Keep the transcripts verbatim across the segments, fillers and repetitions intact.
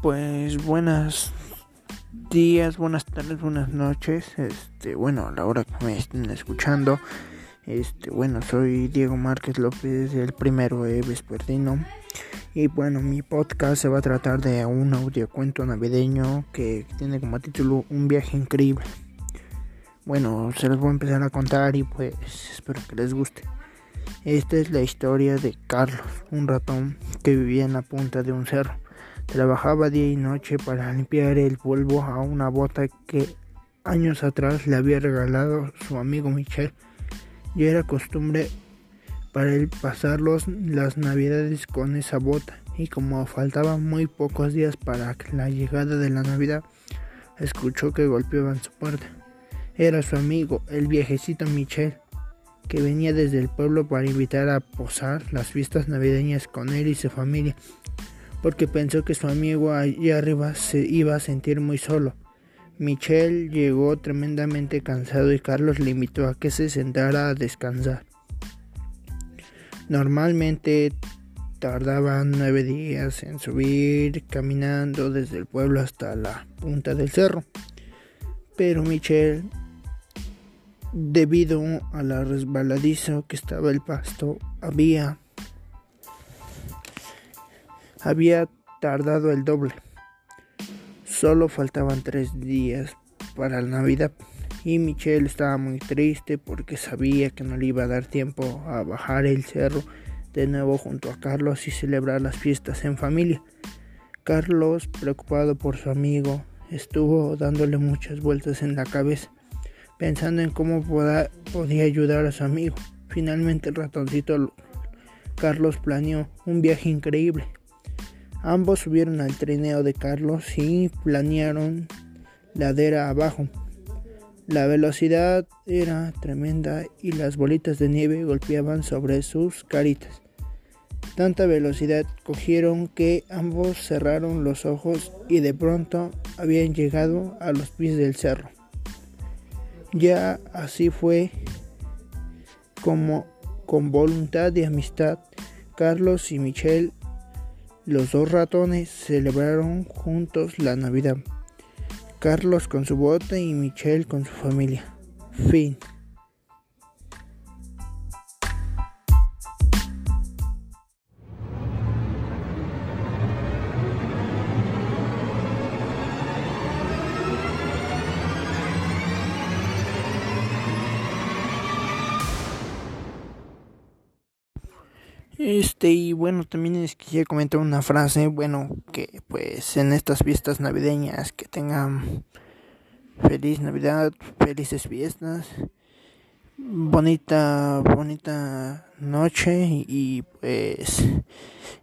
Pues buenas días, buenas tardes, buenas noches. Este, bueno, a la hora que me estén escuchando. Este, bueno, soy Diego Márquez López, el primero de Vesperdino. Y bueno, mi podcast se va a tratar de un audiocuento navideño que tiene como título Un viaje increíble. Bueno, se los voy a empezar a contar y pues espero que les guste. Esta es la historia de Carlos, un ratón que vivía en la punta de un cerro. Trabajaba día y noche para limpiar el polvo a una bota que años atrás le había regalado su amigo Michel. Ya era costumbre para él pasar los, las navidades con esa bota, y como faltaban muy pocos días para la llegada de la Navidad, escuchó que golpeaban su puerta. Era su amigo, el viejecito Michel, que venía desde el pueblo para invitar a pasar las fiestas navideñas con él y su familia, porque pensó que su amigo allá arriba se iba a sentir muy solo. Michel llegó tremendamente cansado y Carlos le invitó a que se sentara a descansar. Normalmente tardaban nueve días en subir caminando desde el pueblo hasta la punta del cerro, pero Michel, debido a la resbaladizo que estaba el pasto, había Había tardado el doble. Solo faltaban tres días para la Navidad y Michel estaba muy triste porque sabía que no le iba a dar tiempo a bajar el cerro de nuevo junto a Carlos y celebrar las fiestas en familia. Carlos, preocupado por su amigo, estuvo dándole muchas vueltas en la cabeza, pensando en cómo poda, podía ayudar a su amigo. Finalmente el ratoncito Carlos planeó un viaje increíble. Ambos subieron al trineo de Carlos y planearon ladera abajo. La velocidad era tremenda y las bolitas de nieve golpeaban sobre sus caritas. Tanta velocidad cogieron que ambos cerraron los ojos y de pronto habían llegado a los pies del cerro. Ya así fue como, con voluntad y amistad, Carlos y Michel, los dos ratones, celebraron juntos la Navidad. Carlos con su bote y Michel con su familia. Fin. Este, y bueno, también les quisiera comentar una frase, bueno, que pues en estas fiestas navideñas, que tengan feliz Navidad, felices fiestas, bonita, bonita noche y, y pues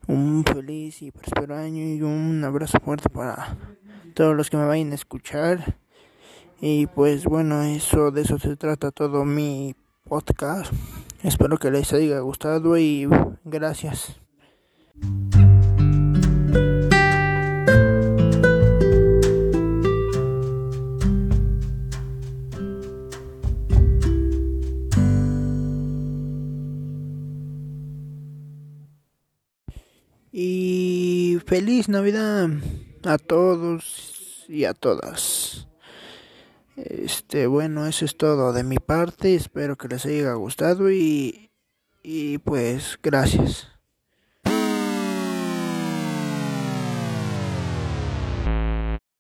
un feliz y próspero año y un abrazo fuerte para todos los que me vayan a escuchar. Y pues bueno, eso, de eso se trata todo mi podcast. Espero que les haya gustado y gracias. Y feliz Navidad a todos y a todas. Este, bueno, eso es todo de mi parte. Espero que les haya gustado y, y pues, gracias.